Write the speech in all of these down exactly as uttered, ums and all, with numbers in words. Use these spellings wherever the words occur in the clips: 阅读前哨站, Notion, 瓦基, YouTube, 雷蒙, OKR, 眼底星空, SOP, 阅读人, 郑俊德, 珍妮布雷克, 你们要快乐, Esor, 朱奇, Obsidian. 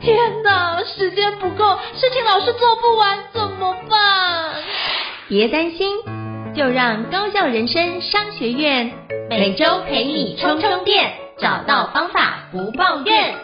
天哪，时间不够，事情老是做不完，怎么办？别担心，就让高效人生商学院每周陪你充充电，找到方法不抱怨。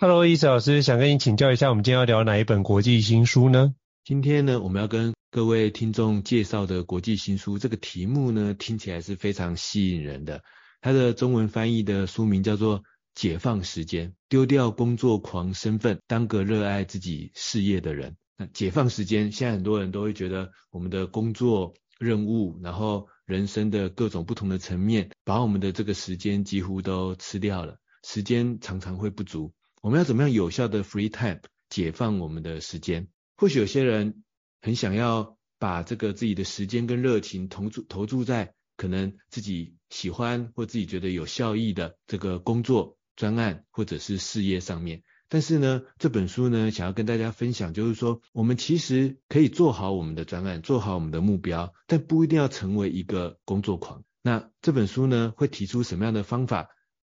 Hello， Esor老师，想跟你请教一下，我们今天要聊哪一本国际新书呢？今天呢，我们要跟各位听众介绍的国际新书，这个题目呢，听起来是非常吸引人的。它的中文翻译的书名叫做《解放时间：丢掉工作狂身份，当个热爱自己事业的人》。那解放时间，现在很多人都会觉得我们的工作任务，然后人生的各种不同的层面，把我们的这个时间几乎都吃掉了，时间常常会不足。我们要怎么样有效的 free time 解放我们的时间？或许有些人很想要把这个自己的时间跟热情投注投注在可能自己喜欢或自己觉得有效益的这个工作专案或者是事业上面。但是呢，这本书呢，想要跟大家分享，就是说我们其实可以做好我们的专案，做好我们的目标，但不一定要成为一个工作狂。那这本书呢，会提出什么样的方法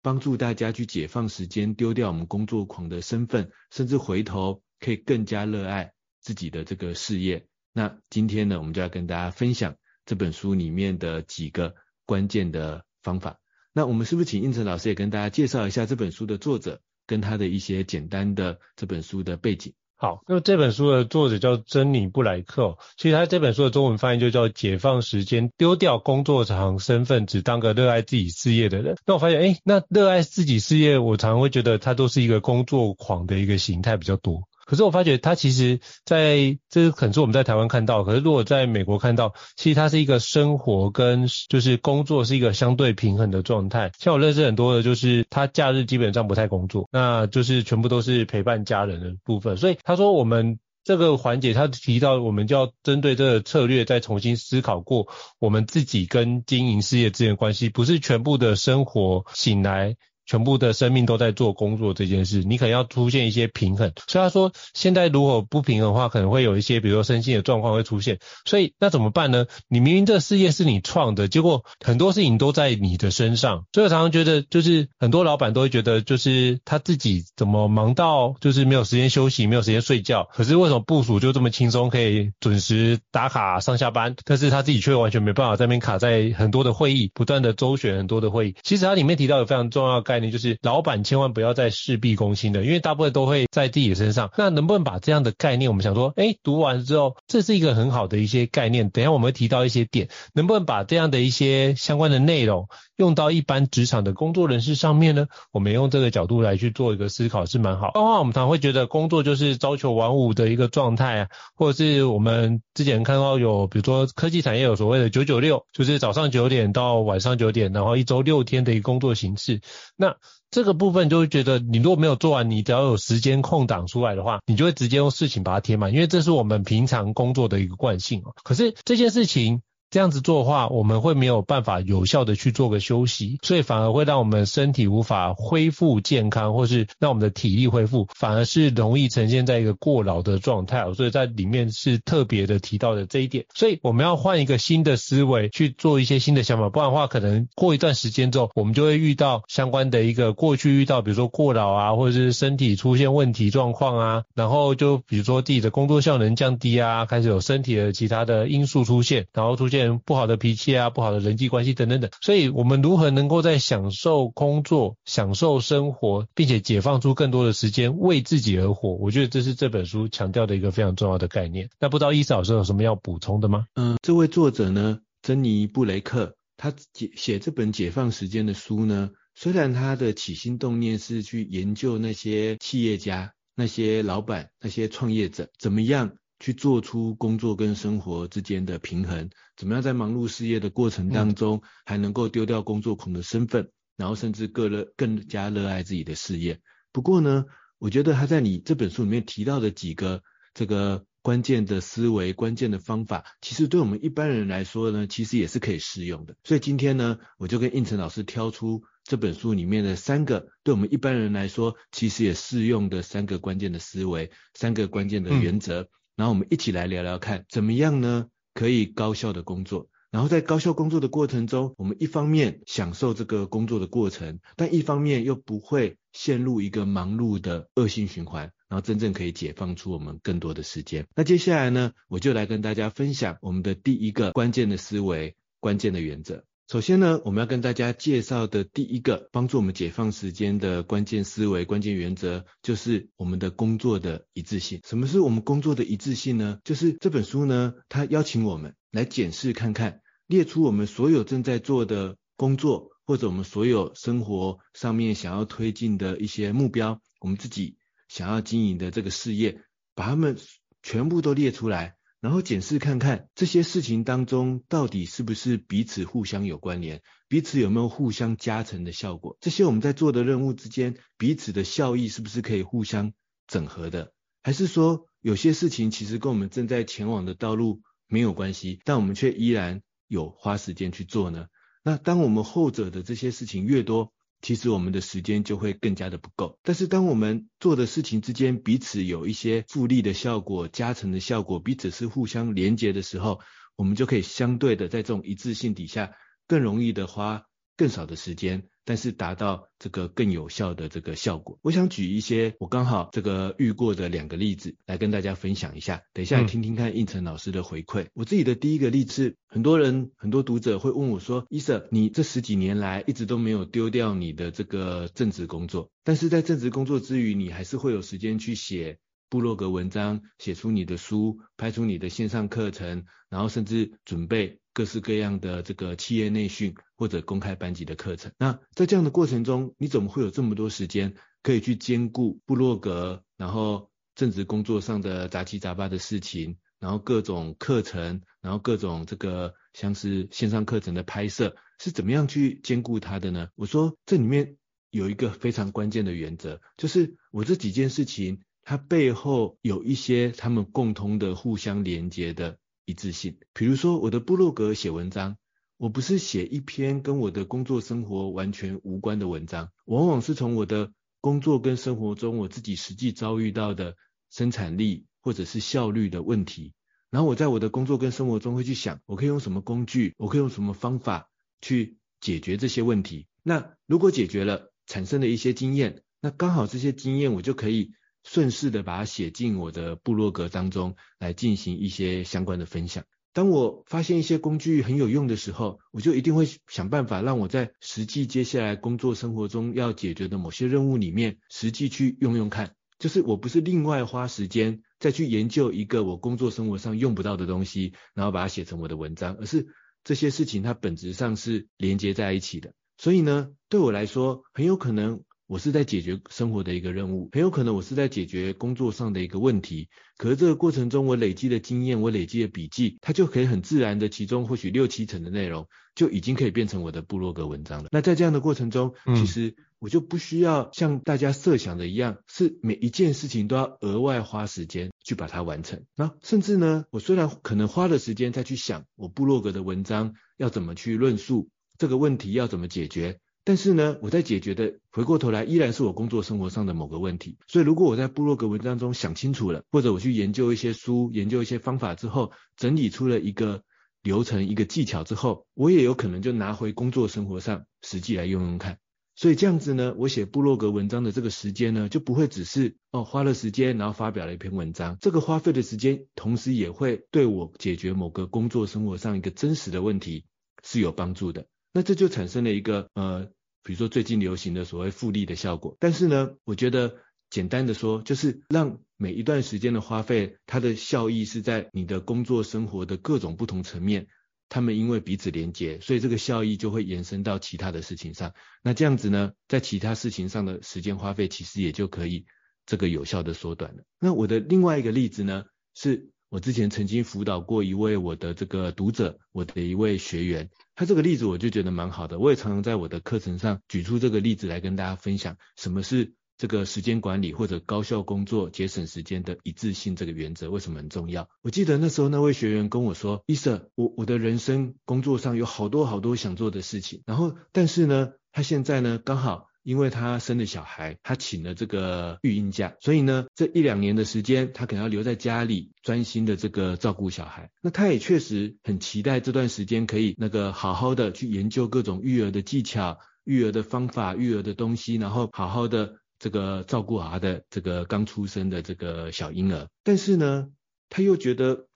帮助大家去解放时间，丢掉我们工作狂的身份，甚至回头可以更加热爱自己的这个事业。那今天呢，我们就要跟大家分享这本书里面的几个关键的方法。那我们是不是请胤丞老师也跟大家介绍一下这本书的作者跟他的一些简单的这本书的背景？好，那这本书的作者叫珍妮布莱克、哦、其实他这本书的中文翻译就叫解放时间，丢掉工作狂身份，只当个热爱自己事业的人。那我发现诶，那热爱自己事业，我常常会觉得他都是一个工作狂的一个形态比较多。可是我发觉他其实在这可能是我们在台湾看到，可是如果在美国看到，其实他是一个生活跟就是工作是一个相对平衡的状态。像我认识很多的，就是他假日基本上不太工作，那就是全部都是陪伴家人的部分。所以他说我们这个环节他提到，我们就要针对这个策略再重新思考过我们自己跟经营事业之间的关系，不是全部的生活醒来全部的生命都在做工作这件事，你可能要出现一些平衡。所以他说现在如果不平衡的话，可能会有一些比如说身心的状况会出现。所以那怎么办呢？你明明这事业是你创的，结果很多事情都在你的身上。所以我常常觉得，就是很多老板都会觉得，就是他自己怎么忙到就是没有时间休息，没有时间睡觉，可是为什么部署就这么轻松，可以准时打卡上下班，但是他自己却完全没办法在那边卡在很多的会议，不断的周旋很多的会议。其实他里面提到有非常重要的概念概念，就是老板千万不要再事必躬亲的，因为大部分都会在自己的身上。那能不能把这样的概念，我们想说诶读完之后，这是一个很好的一些概念，等一下我们会提到一些点，能不能把这样的一些相关的内容用到一般职场的工作人士上面呢？我们用这个角度来去做一个思考是蛮好。当然我们常常会觉得工作就是朝九晚五的一个状态啊，或者是我们之前看到有比如说科技产业有所谓的九九六，就是早上九点到晚上九点，然后一周六天的一个工作形式。那这个部分就会觉得，你如果没有做完，你只要有时间空档出来的话，你就会直接用事情把它填满，因为这是我们平常工作的一个惯性、哦、可是这件事情这样子做的话，我们会没有办法有效的去做个休息，所以反而会让我们身体无法恢复健康，或是让我们的体力恢复，反而是容易呈现在一个过劳的状态、哦、所以在里面是特别的提到的这一点。所以我们要换一个新的思维去做一些新的想法，不然的话可能过一段时间之后，我们就会遇到相关的一个过去遇到比如说过劳啊，或者是身体出现问题状况啊，然后就比如说自己的工作效能降低啊，开始有身体的其他的因素出现，然后出现现不好的脾气啊，不好的人际关系等等等。所以我们如何能够在享受工作、享受生活，并且解放出更多的时间为自己而活，我觉得这是这本书强调的一个非常重要的概念。那不知道伊莎老师有什么要补充的吗？嗯，这位作者呢，珍妮布雷克，他写这本解放时间的书呢，虽然他的起心动念是去研究那些企业家、那些老板、那些创业者怎么样去做出工作跟生活之间的平衡，怎么样在忙碌事业的过程当中还能够丢掉工作狂的身份，然后甚至更更加热爱自己的事业。不过呢，我觉得他在你这本书里面提到的几个这个关键的思维、关键的方法，其实对我们一般人来说呢，其实也是可以适用的。所以今天呢，我就跟应成老师挑出这本书里面的三个对我们一般人来说其实也适用的三个关键的思维、三个关键的原则、嗯、然后我们一起来聊聊看怎么样呢可以高效的工作，然后在高效工作的过程中，我们一方面享受这个工作的过程，但一方面又不会陷入一个忙碌的恶性循环，然后真正可以解放出我们更多的时间。那接下来呢，我就来跟大家分享我们的第一个关键的思维、关键的原则。首先呢，我们要跟大家介绍的第一个帮助我们解放时间的关键思维、关键原则，就是我们的工作的一致性。什么是我们工作的一致性呢？就是这本书呢，它邀请我们来检视看看，列出我们所有正在做的工作，或者我们所有生活上面想要推进的一些目标，我们自己想要经营的这个事业，把它们全部都列出来，然后检视看看这些事情当中到底是不是彼此互相有关联，彼此有没有互相加成的效果，这些我们在做的任务之间彼此的效益是不是可以互相整合的，还是说有些事情其实跟我们正在前往的道路没有关系，但我们却依然有花时间去做呢？那当我们后者的这些事情越多，其实我们的时间就会更加的不够，但是当我们做的事情之间彼此有一些复利的效果、加成的效果，彼此是互相连结的时候，我们就可以相对的在这种一致性底下更容易的花更少的时间，但是达到这个更有效的这个效果。我想举一些我刚好这个遇过的两个例子来跟大家分享一下，等一下听听看应成老师的回馈、嗯、我自己的第一个例子，很多人很多读者会问我说， Esor 你这十几年来一直都没有丢掉你的这个正职工作，但是在正职工作之余你还是会有时间去写部落格文章，写出你的书，拍出你的线上课程，然后甚至准备各式各样的这个企业内训或者公开班级的课程。那在这样的过程中，你怎么会有这么多时间可以去兼顾部落格，然后正职工作上的杂七杂八的事情，然后各种课程，然后各种这个像是线上课程的拍摄，是怎么样去兼顾它的呢？我说这里面有一个非常关键的原则，就是我这几件事情它背后有一些他们共同的互相连接的一致性。比如说我的部落格写文章，我不是写一篇跟我的工作生活完全无关的文章，我往往是从我的工作跟生活中我自己实际遭遇到的生产力或者是效率的问题，然后我在我的工作跟生活中会去想，我可以用什么工具，我可以用什么方法去解决这些问题。那如果解决了，产生了一些经验，那刚好这些经验我就可以顺势的把它写进我的部落格当中来进行一些相关的分享。当我发现一些工具很有用的时候，我就一定会想办法让我在实际接下来工作生活中要解决的某些任务里面实际去用用看，就是我不是另外花时间再去研究一个我工作生活上用不到的东西然后把它写成我的文章，而是这些事情它本质上是连接在一起的。所以呢，对我来说很有可能我是在解决生活的一个任务，很有可能我是在解决工作上的一个问题，可是这个过程中我累积的经验，我累积的笔记，它就可以很自然的，其中或许六七成的内容就已经可以变成我的部落格文章了。那在这样的过程中，其实我就不需要像大家设想的一样，是每一件事情都要额外花时间去把它完成。那甚至呢，我虽然可能花了时间再去想我部落格的文章要怎么去论述，这个问题要怎么解决，但是呢，我在解决的回过头来依然是我工作生活上的某个问题。所以如果我在部落格文章中想清楚了，或者我去研究一些书，研究一些方法之后，整理出了一个流程、一个技巧之后，我也有可能就拿回工作生活上实际来用用看。所以这样子呢，我写部落格文章的这个时间呢，就不会只是哦花了时间然后发表了一篇文章，这个花费的时间同时也会对我解决某个工作生活上一个真实的问题是有帮助的。那这就产生了一个呃比如说最近流行的所谓复利的效果。但是呢，我觉得简单的说就是让每一段时间的花费，它的效益是在你的工作生活的各种不同层面，他们因为彼此连结，所以这个效益就会延伸到其他的事情上。那这样子呢，在其他事情上的时间花费其实也就可以这个有效的缩短了。那我的另外一个例子呢，是我之前曾经辅导过一位我的这个读者，我的一位学员，他这个例子我就觉得蛮好的，我也常常在我的课程上举出这个例子来跟大家分享什么是这个时间管理或者高效工作节省时间的一致性这个原则为什么很重要。我记得那时候那位学员跟我说， Esor 我我的人生工作上有好多好多想做的事情，然后但是呢他现在呢刚好因为他生了小孩，他请了这个育婴假，所以呢这一两年的时间他可能要留在家里专心的这个照顾小孩。那他也确实很期待这段时间可以那个好好的去研究各种育儿的技巧、育儿的方法、育儿的东西，然后好好的这个照顾好他的这个刚出生的这个小婴儿。但是呢他又觉得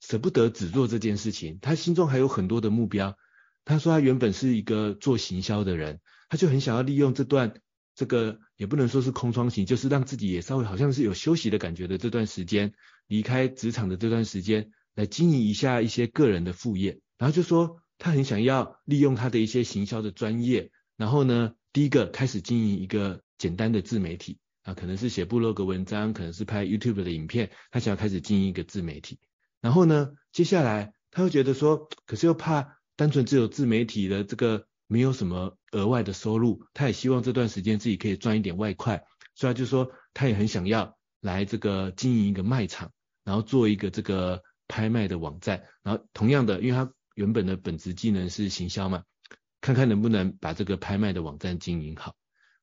舍不得只做这件事情，他心中还有很多的目标。他说他原本是一个做行销的人，他就很想要利用这段这个也不能说是空窗期，就是让自己也稍微好像是有休息的感觉的这段时间，离开职场的这段时间来经营一下一些个人的副业。然后就说他很想要利用他的一些行销的专业，然后呢第一个开始经营一个简单的自媒体啊，可能是写部落格文章，可能是拍 YouTube 的影片，他想要开始经营一个自媒体。然后呢接下来他又觉得说，可是又怕单纯只有自媒体的这个没有什么额外的收入，他也希望这段时间自己可以赚一点外快，所以他就说他也很想要来这个经营一个卖场，然后做一个这个拍卖的网站。然后同样的，因为他原本的本职技能是行销嘛，看看能不能把这个拍卖的网站经营好。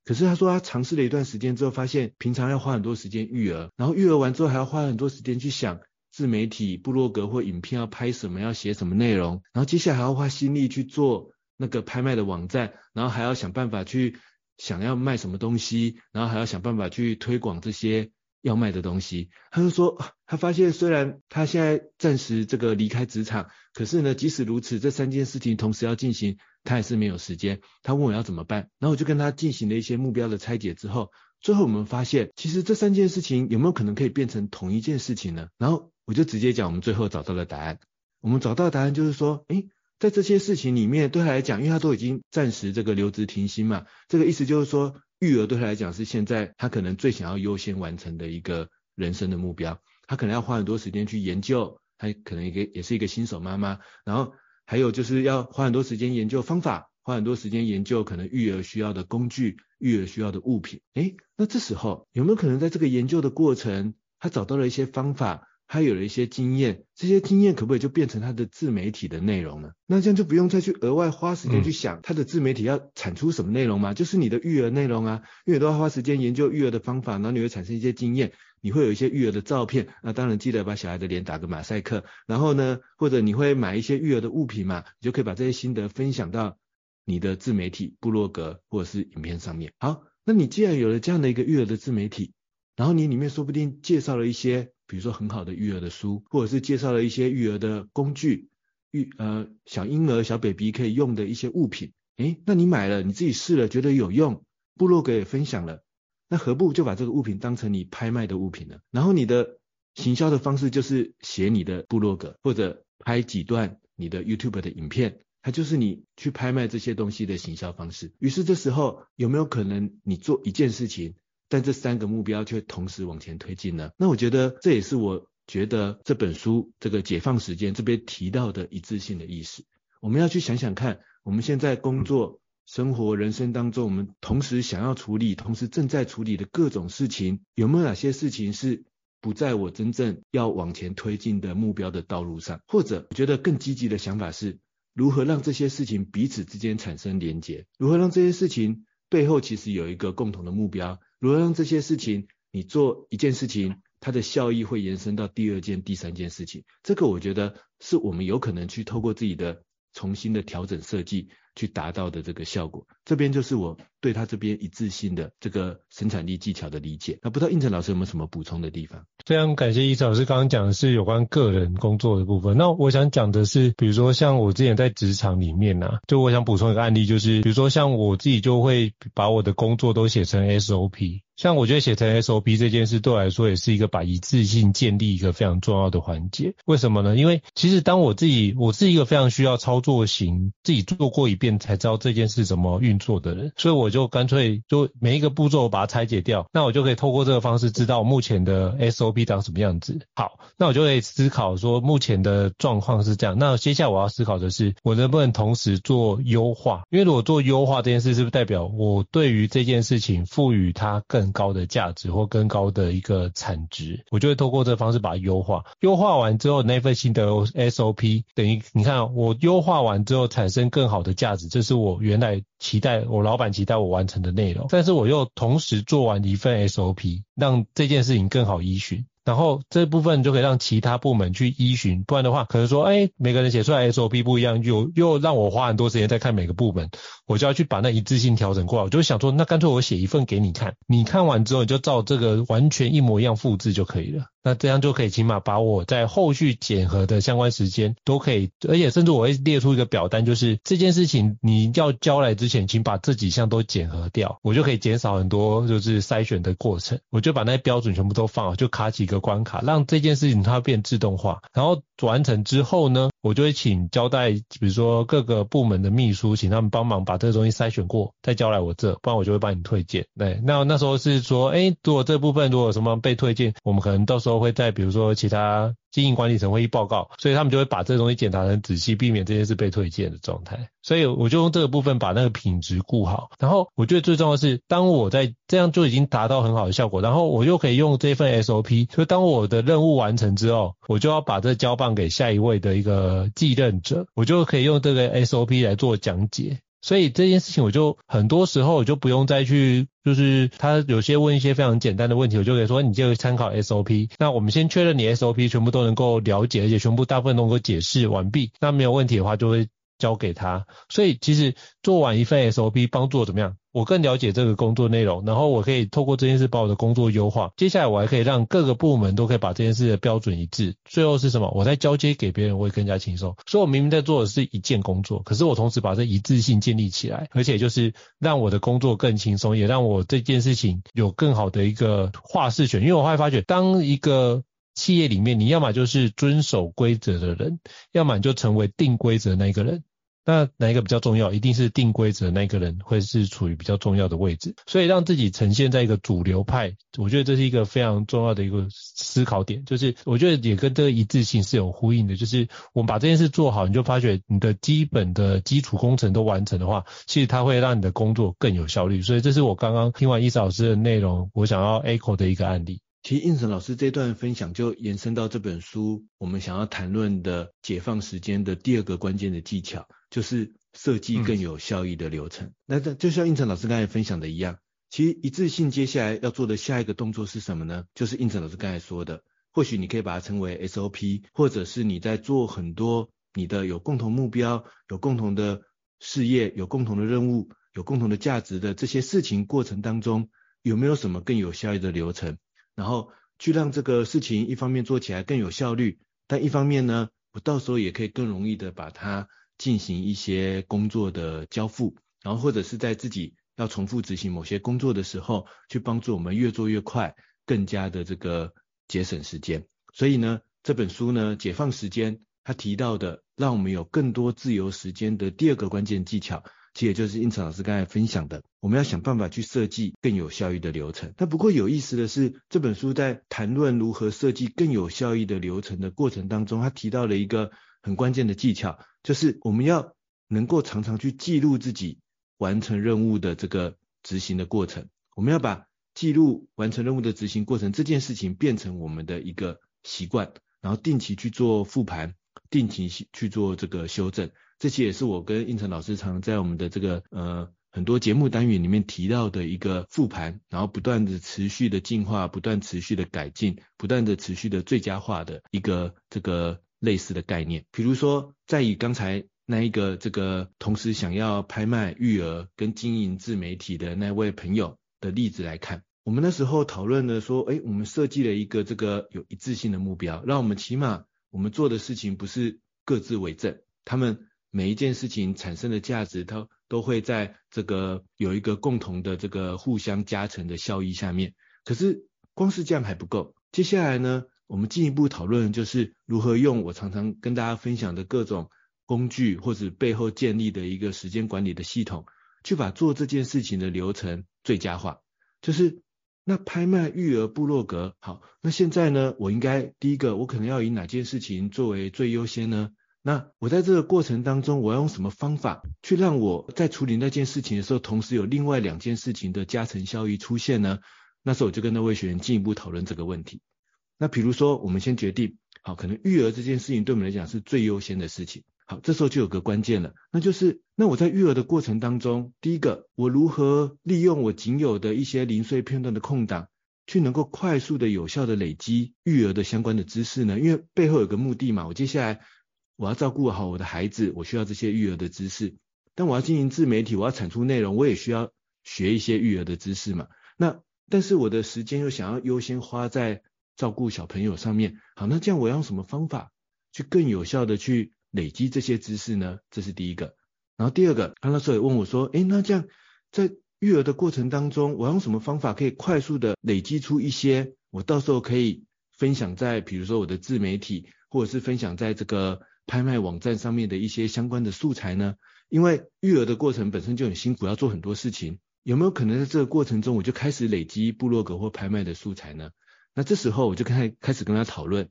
可是他说他尝试了一段时间之后发现，平常要花很多时间育儿，然后育儿完之后还要花很多时间去想自媒体部落格或影片要拍什么，要写什么内容，然后接下来还要花心力去做那个拍卖的网站，然后还要想办法去想要卖什么东西，然后还要想办法去推广这些要卖的东西。他就说他发现虽然他现在暂时这个离开职场，可是呢即使如此，这三件事情同时要进行，他还是没有时间。他问我要怎么办，然后我就跟他进行了一些目标的拆解之后，最后我们发现其实这三件事情有没有可能可以变成同一件事情呢？然后我就直接讲我们最后找到了答案。我们找到的答案就是说，诶，在这些事情里面对他来讲，因为他都已经暂时这个留职停薪嘛，这个意思就是说育儿对他来讲是现在他可能最想要优先完成的一个人生的目标。他可能要花很多时间去研究，他可能也是一个新手妈妈，然后还有就是要花很多时间研究方法，花很多时间研究可能育儿需要的工具、育儿需要的物品。诶，那这时候有没有可能在这个研究的过程，他找到了一些方法，他有了一些经验，这些经验可不可以就变成他的自媒体的内容呢？那这样就不用再去额外花时间去想他的自媒体要产出什么内容嘛，就是你的育儿内容啊，因为都要花时间研究育儿的方法，然后你会产生一些经验，你会有一些育儿的照片，那当然记得把小孩的脸打个马赛克，然后呢或者你会买一些育儿的物品嘛，你就可以把这些心得分享到你的自媒体部落格或者是影片上面。好，那你既然有了这样的一个育儿的自媒体，然后你里面说不定介绍了一些比如说很好的育儿的书，或者是介绍了一些育儿的工具，育呃小婴儿小 baby 可以用的一些物品，诶，那你买了你自己试了觉得有用，部落格也分享了，那何不就把这个物品当成你拍卖的物品呢？然后你的行销的方式就是写你的部落格或者拍几段你的 YouTube 的影片，它就是你去拍卖这些东西的行销方式。于是这时候有没有可能你做一件事情，但这三个目标却同时往前推进呢？那我觉得这也是我觉得这本书这个解放时间这边提到的一致性的意识。我们要去想想看，我们现在工作、生活、人生当中，我们同时想要处理、同时正在处理的各种事情，有没有哪些事情是不在我真正要往前推进的目标的道路上？或者我觉得更积极的想法是，如何让这些事情彼此之间产生连结，如何让这些事情背后其实有一个共同的目标，如何让这些事情，你做一件事情，它的效益会延伸到第二件、第三件事情。这个我觉得是我们有可能去透过自己的重新的调整设计，去达到的这个效果。这边就是我对他这边一致性的这个生产力技巧的理解。那不知道胤丞老师有没有什么补充的地方？非常感谢胤丞老师刚刚讲的是有关个人工作的部分。那我想讲的是比如说像我之前在职场里面啊，就我想补充一个案例，就是比如说像我自己就会把我的工作都写成 S O P。像我觉得写成 S O P 这件事对我来说也是一个把一致性建立一个非常重要的环节。为什么呢？因为其实当我自己我是一个非常需要操作型，自己做过一遍才知道这件事怎么运作的人，所以我就干脆就每一个步骤我把它拆解掉，那我就可以透过这个方式知道目前的 S O P 长什么样子。好，那我就可以思考说目前的状况是这样，那接下来我要思考的是我能不能同时做优化。因为如果做优化这件事是不是代表我对于这件事情赋予它更更高的价值或更高的一个产值，我就会透过这个方式把它优化。优化完之后那份新的 S O P 等于你看我优化完之后产生更好的价值，这是我原来期待我老板期待我完成的内容，但是我又同时做完一份 S O P 让这件事情更好依循，然后这部分就可以让其他部门去依循。不然的话可能说哎，每个人写出来 S O P 不一样，又又让我花很多时间在看每个部门，我就要去把那一致性调整过来。我就想说那干脆我写一份给你看，你看完之后你就照这个完全一模一样复制就可以了，那这样就可以起码把我在后续检核的相关时间都可以，而且甚至我会列出一个表单，就是这件事情你要交来之前请把这几项都检核掉，我就可以减少很多就是筛选的过程。我就把那些标准全部都放好，就卡几个一个关卡，让这件事情它变自动化。然后完成之后呢，我就会请交代比如说各个部门的秘书，请他们帮忙把这个东西筛选过再交来我这，不然我就会帮你推荐。对，那那时候是说诶，如果这部分如果有什么被推荐，我们可能到时候会在比如说其他经营管理层会议报告，所以他们就会把这个东西检查很仔细，避免这件事被推荐的状态。所以我就用这个部分把那个品质顾好。然后我觉得最重要的是当我在这样就已经达到很好的效果，然后我又可以用这份 S O P， 就当我的任务完成之后我就要把这交棒给下一位的一个继任者，我就可以用这个 S O P 来做讲解。所以这件事情我就很多时候我就不用再去，就是他有些问一些非常简单的问题，我就可以说你就参考 S O P， 那我们先确认你 S O P 全部都能够了解，而且全部大部分都能够解释完毕，那没有问题的话就会交给他。所以其实做完一份 S O P 帮助我怎么样，我更了解这个工作内容，然后我可以透过这件事把我的工作优化，接下来我还可以让各个部门都可以把这件事的标准一致，最后是什么，我在交接给别人我也更加轻松。所以我明明在做的是一件工作，可是我同时把这一致性建立起来，而且就是让我的工作更轻松，也让我这件事情有更好的一个话事权。因为我会发觉当一个企业里面你要么就是遵守规则的人，要么你就成为定规则那一个人，那哪一个比较重要？一定是定规则那个人会是处于比较重要的位置。所以让自己呈现在一个主流派，我觉得这是一个非常重要的一个思考点，就是我觉得也跟这个一致性是有呼应的。就是我们把这件事做好，你就发觉你的基本的基础工程都完成的话，其实它会让你的工作更有效率。所以这是我刚刚听完胤丞老师的内容我想要 echo 的一个案例。其实胤丞老师这段分享就延伸到这本书我们想要谈论的解放时间的第二个关键的技巧，就是设计更有效益的流程、嗯、那就像胤丞老师刚才分享的一样，其实一致性接下来要做的下一个动作是什么呢？就是胤丞老师刚才说的，或许你可以把它称为 S O P， 或者是你在做很多你的有共同目标、有共同的事业、有共同的任务、有共同的价值的这些事情过程当中，有没有什么更有效益的流程，然后去让这个事情一方面做起来更有效率，但一方面呢我到时候也可以更容易的把它进行一些工作的交付，然后或者是在自己要重复执行某些工作的时候去帮助我们越做越快，更加的这个节省时间。所以呢这本书呢解放时间它提到的让我们有更多自由时间的第二个关键技巧，其实也就是胤丞老师刚才分享的，我们要想办法去设计更有效益的流程。那不过有意思的是这本书在谈论如何设计更有效益的流程的过程当中，他提到了一个很关键的技巧，就是我们要能够常常去记录自己完成任务的这个执行的过程，我们要把记录完成任务的执行过程这件事情变成我们的一个习惯，然后定期去做复盘，定期去做这个修正。这些也是我跟胤丞老师常在我们的这个呃很多节目单元里面提到的一个复盘，然后不断的持续的进化，不断持续的改进，不断的持续的最佳化的一个这个类似的概念。比如说在以刚才那一个这个同时想要拍卖育儿跟经营自媒体的那位朋友的例子来看，我们那时候讨论了说，诶，我们设计了一个这个有一致性的目标，让我们起码我们做的事情不是各自为政，他们每一件事情产生的价值它都会在这个有一个共同的这个互相加成的效益下面。可是光是这样还不够，接下来呢，我们进一步讨论就是如何用我常常跟大家分享的各种工具或者背后建立的一个时间管理的系统，去把做这件事情的流程最佳化。就是那拍卖育儿部落格，好，那现在呢，我应该第一个我可能要以哪件事情作为最优先呢？那我在这个过程当中，我要用什么方法去让我在处理那件事情的时候，同时有另外两件事情的加成效益出现呢？那时候我就跟那位学员进一步讨论这个问题。那比如说我们先决定，好，可能育儿这件事情对我们来讲是最优先的事情。好，这时候就有个关键了，那就是那我在育儿的过程当中，第一个我如何利用我仅有的一些零碎片段的空档，去能够快速的有效的累积育儿的相关的知识呢？因为背后有个目的嘛，我接下来我要照顾好我的孩子，我需要这些育儿的知识，但我要经营自媒体，我要产出内容，我也需要学一些育儿的知识嘛。那但是我的时间又想要优先花在照顾小朋友上面，好，那这样我要用什么方法去更有效的去累积这些知识呢？这是第一个。然后第二个，他那时候也问我说，诶，那这样在育儿的过程当中，我用什么方法可以快速的累积出一些我到时候可以分享在比如说我的自媒体，或者是分享在这个拍卖网站上面的一些相关的素材呢？因为育儿的过程本身就很辛苦，要做很多事情，有没有可能在这个过程中我就开始累积部落格或拍卖的素材呢？那这时候我就开始跟他讨论，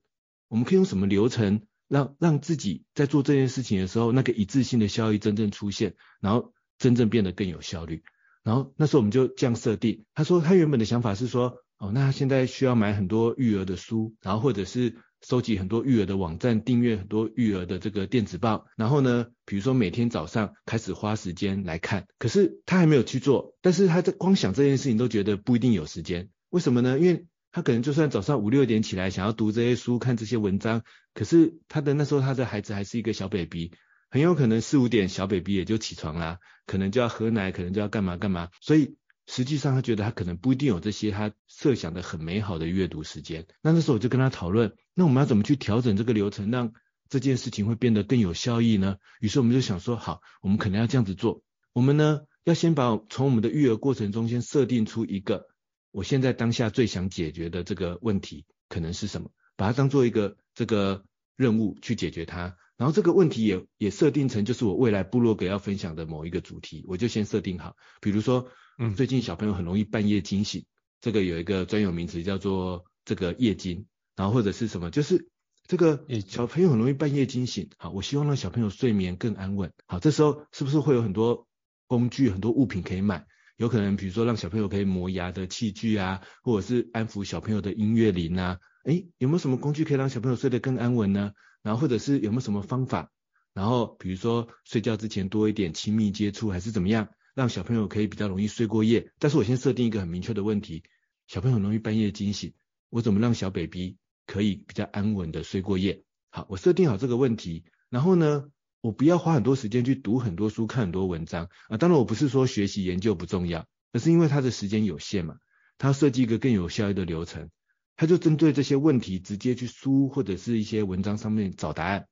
我们可以用什么流程让让自己在做这件事情的时候，那个一致性的效益真正出现，然后真正变得更有效率。然后那时候我们就这样设定，他说他原本的想法是说，哦，那他现在需要买很多育儿的书，然后或者是收集很多育儿的网站，订阅很多育儿的这个电子报，然后呢，比如说每天早上开始花时间来看。可是他还没有去做，但是他在光想这件事情都觉得不一定有时间。为什么呢？因为他可能就算早上五六点起来想要读这些书看这些文章，可是他的那时候他的孩子还是一个小 baby， 很有可能四五点小 baby 也就起床啦，可能就要喝奶，可能就要干嘛干嘛，所以实际上他觉得他可能不一定有这些他设想的很美好的阅读时间。那那时候我就跟他讨论，那我们要怎么去调整这个流程，让这件事情会变得更有效益呢？于是我们就想说，好，我们可能要这样子做，我们呢要先把从我们的育儿过程中先设定出一个我现在当下最想解决的这个问题可能是什么，把它当做一个这个任务去解决它。然后这个问题也也设定成就是我未来部落格要分享的某一个主题，我就先设定好。比如说嗯，最近小朋友很容易半夜惊醒，这个有一个专有名词叫做这个夜惊，然后或者是什么，就是这个小朋友很容易半夜惊醒，好，我希望让小朋友睡眠更安稳。好，这时候是不是会有很多工具很多物品可以买，有可能比如说让小朋友可以磨牙的器具啊，或者是安抚小朋友的音乐铃啊，诶，有没有什么工具可以让小朋友睡得更安稳呢？然后或者是有没有什么方法，然后比如说睡觉之前多一点亲密接触还是怎么样，让小朋友可以比较容易睡过夜。但是我先设定一个很明确的问题，小朋友容易半夜惊醒，我怎么让小 baby 可以比较安稳的睡过夜。好，我设定好这个问题，然后呢我不要花很多时间去读很多书看很多文章啊。当然我不是说学习研究不重要，而是因为他的时间有限嘛，他要设计一个更有效益的流程，他就针对这些问题直接去书或者是一些文章上面找答案，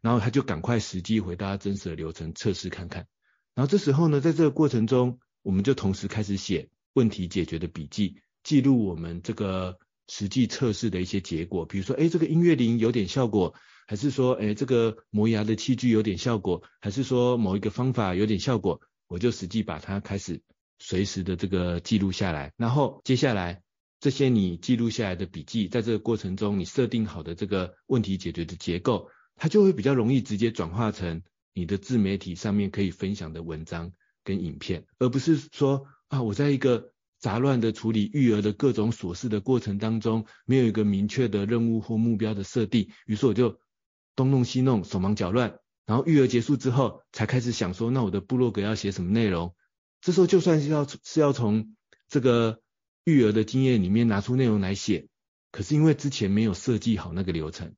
然后他就赶快实际回到他真实的流程测试看看。然后这时候呢，在这个过程中我们就同时开始写问题解决的笔记，记录我们这个实际测试的一些结果。比如说诶，这个音乐铃有点效果，还是说诶这个磨牙的器具有点效果，还是说某一个方法有点效果，我就实际把它开始随时的这个记录下来。然后接下来这些你记录下来的笔记，在这个过程中你设定好的这个问题解决的结构，它就会比较容易直接转化成你的自媒体上面可以分享的文章跟影片，而不是说啊我在一个杂乱的处理育儿的各种琐事的过程当中，没有一个明确的任务或目标的设定，于是我就东弄西弄手忙脚乱，然后育儿结束之后才开始想说，那我的部落格要写什么内容。这时候就算是要是要从这个育儿的经验里面拿出内容来写，可是因为之前没有设计好那个流程，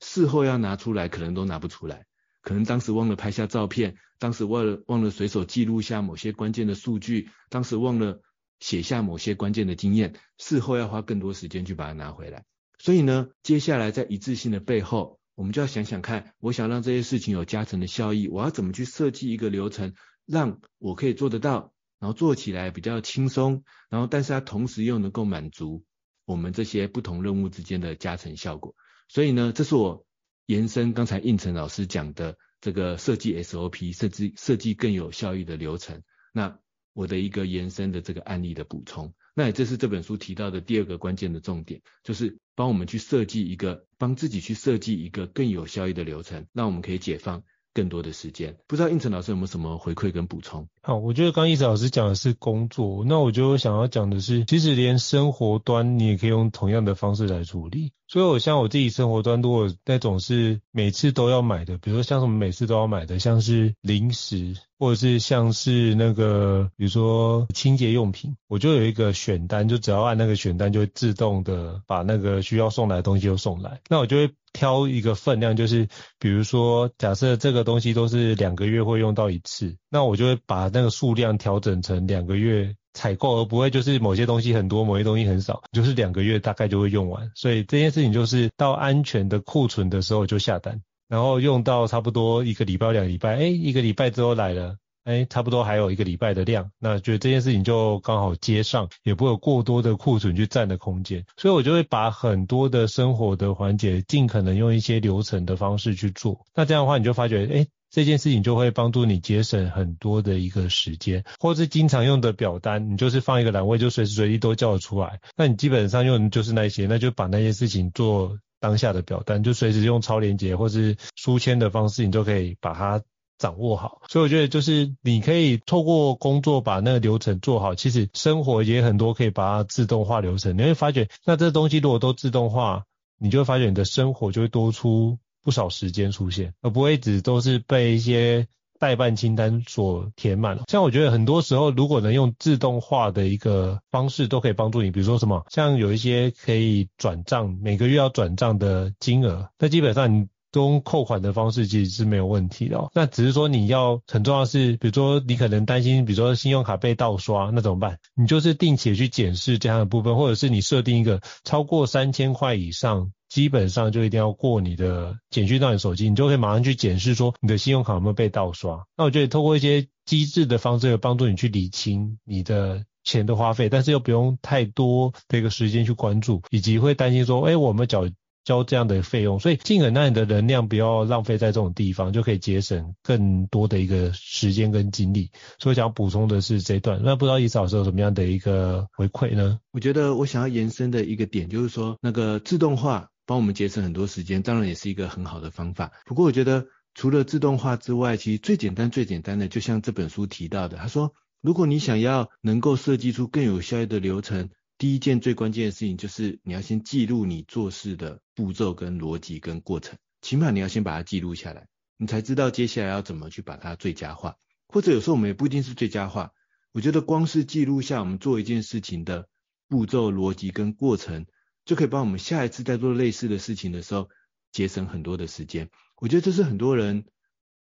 事后要拿出来可能都拿不出来。可能当时忘了拍下照片，当时忘了忘了随手记录下某些关键的数据，当时忘了写下某些关键的经验，事后要花更多时间去把它拿回来。所以呢，接下来在一致性的背后，我们就要想想看，我想让这些事情有加成的效益，我要怎么去设计一个流程，让我可以做得到，然后做起来比较轻松，然后但是它同时又能够满足我们这些不同任务之间的加成效果。所以呢，这是我延伸刚才胤丞老师讲的这个设计 S O P， 设计设计更有效益的流程，那我的一个延伸的这个案例的补充。那也这是这本书提到的第二个关键的重点，就是帮我们去设计一个，帮自己去设计一个更有效益的流程，让我们可以解放更多的时间。不知道胤丞老师有没有什么回馈跟补充？好，我觉得刚刚胤丞老师讲的是工作，那我就想要讲的是，其实连生活端你也可以用同样的方式来处理。所以我像我自己生活端，如果那种是每次都要买的，比如说像什么每次都要买的，像是零食，或者是像是那个比如说清洁用品，我就有一个选单，就只要按那个选单就会自动的把那个需要送来的东西就送来。那我就会挑一个分量，就是比如说假设这个东西都是两个月会用到一次，那我就会把那个数量调整成两个月采购，而不会就是某些东西很多某些东西很少，就是两个月大概就会用完。所以这件事情就是到安全的库存的时候就下单，然后用到差不多一个礼拜两个礼拜，哎，一个礼拜之后来了，哎，差不多还有一个礼拜的量，那觉得这件事情就刚好接上，也不会有过多的库存去占的空间。所以我就会把很多的生活的环节尽可能用一些流程的方式去做，那这样的话你就发觉，哎，这件事情就会帮助你节省很多的一个时间。或是经常用的表单，你就是放一个栏位就随时随地都叫得出来，那你基本上用的就是那些，那就把那些事情做当下的表单，就随时用超连结或是书签的方式，你就可以把它掌握好。所以我觉得就是你可以透过工作把那个流程做好，其实生活也很多可以把它自动化流程，你会发觉那这东西如果都自动化，你就会发觉你的生活就会多出不少时间出现，而不会只都是被一些代办清单所填满。像我觉得很多时候如果能用自动化的一个方式都可以帮助你，比如说什么像有一些可以转账，每个月要转账的金额，那基本上你都用扣款的方式其实是没有问题的、哦、那只是说你要很重要的是，比如说你可能担心比如说信用卡被盗刷，那怎么办？你就是定期去检视这样的部分，或者是你设定一个超过三千块以上基本上就一定要过你的简讯到你手机，你就可以马上去检视说你的信用卡有没有被盗刷。那我觉得透过一些机制的方式有帮助你去理清你的钱的花费，但是又不用太多的一个时间去关注，以及会担心说诶我有没有缴交这样的费用，所以尽可能让你的能量不要浪费在这种地方，就可以节省更多的一个时间跟精力。所以想要补充的是这一段。那不知道胤丞老师有什么样的一个回馈呢？我觉得我想要延伸的一个点就是说，那个自动化帮我们节省很多时间，当然也是一个很好的方法。不过我觉得除了自动化之外，其实最简单最简单的就像这本书提到的，他说如果你想要能够设计出更有效益的流程，第一件最关键的事情就是你要先记录你做事的步骤跟逻辑跟过程，起码你要先把它记录下来，你才知道接下来要怎么去把它最佳化。或者有时候我们也不一定是最佳化，我觉得光是记录下我们做一件事情的步骤逻辑跟过程，就可以帮我们下一次在做类似的事情的时候节省很多的时间。我觉得这是很多人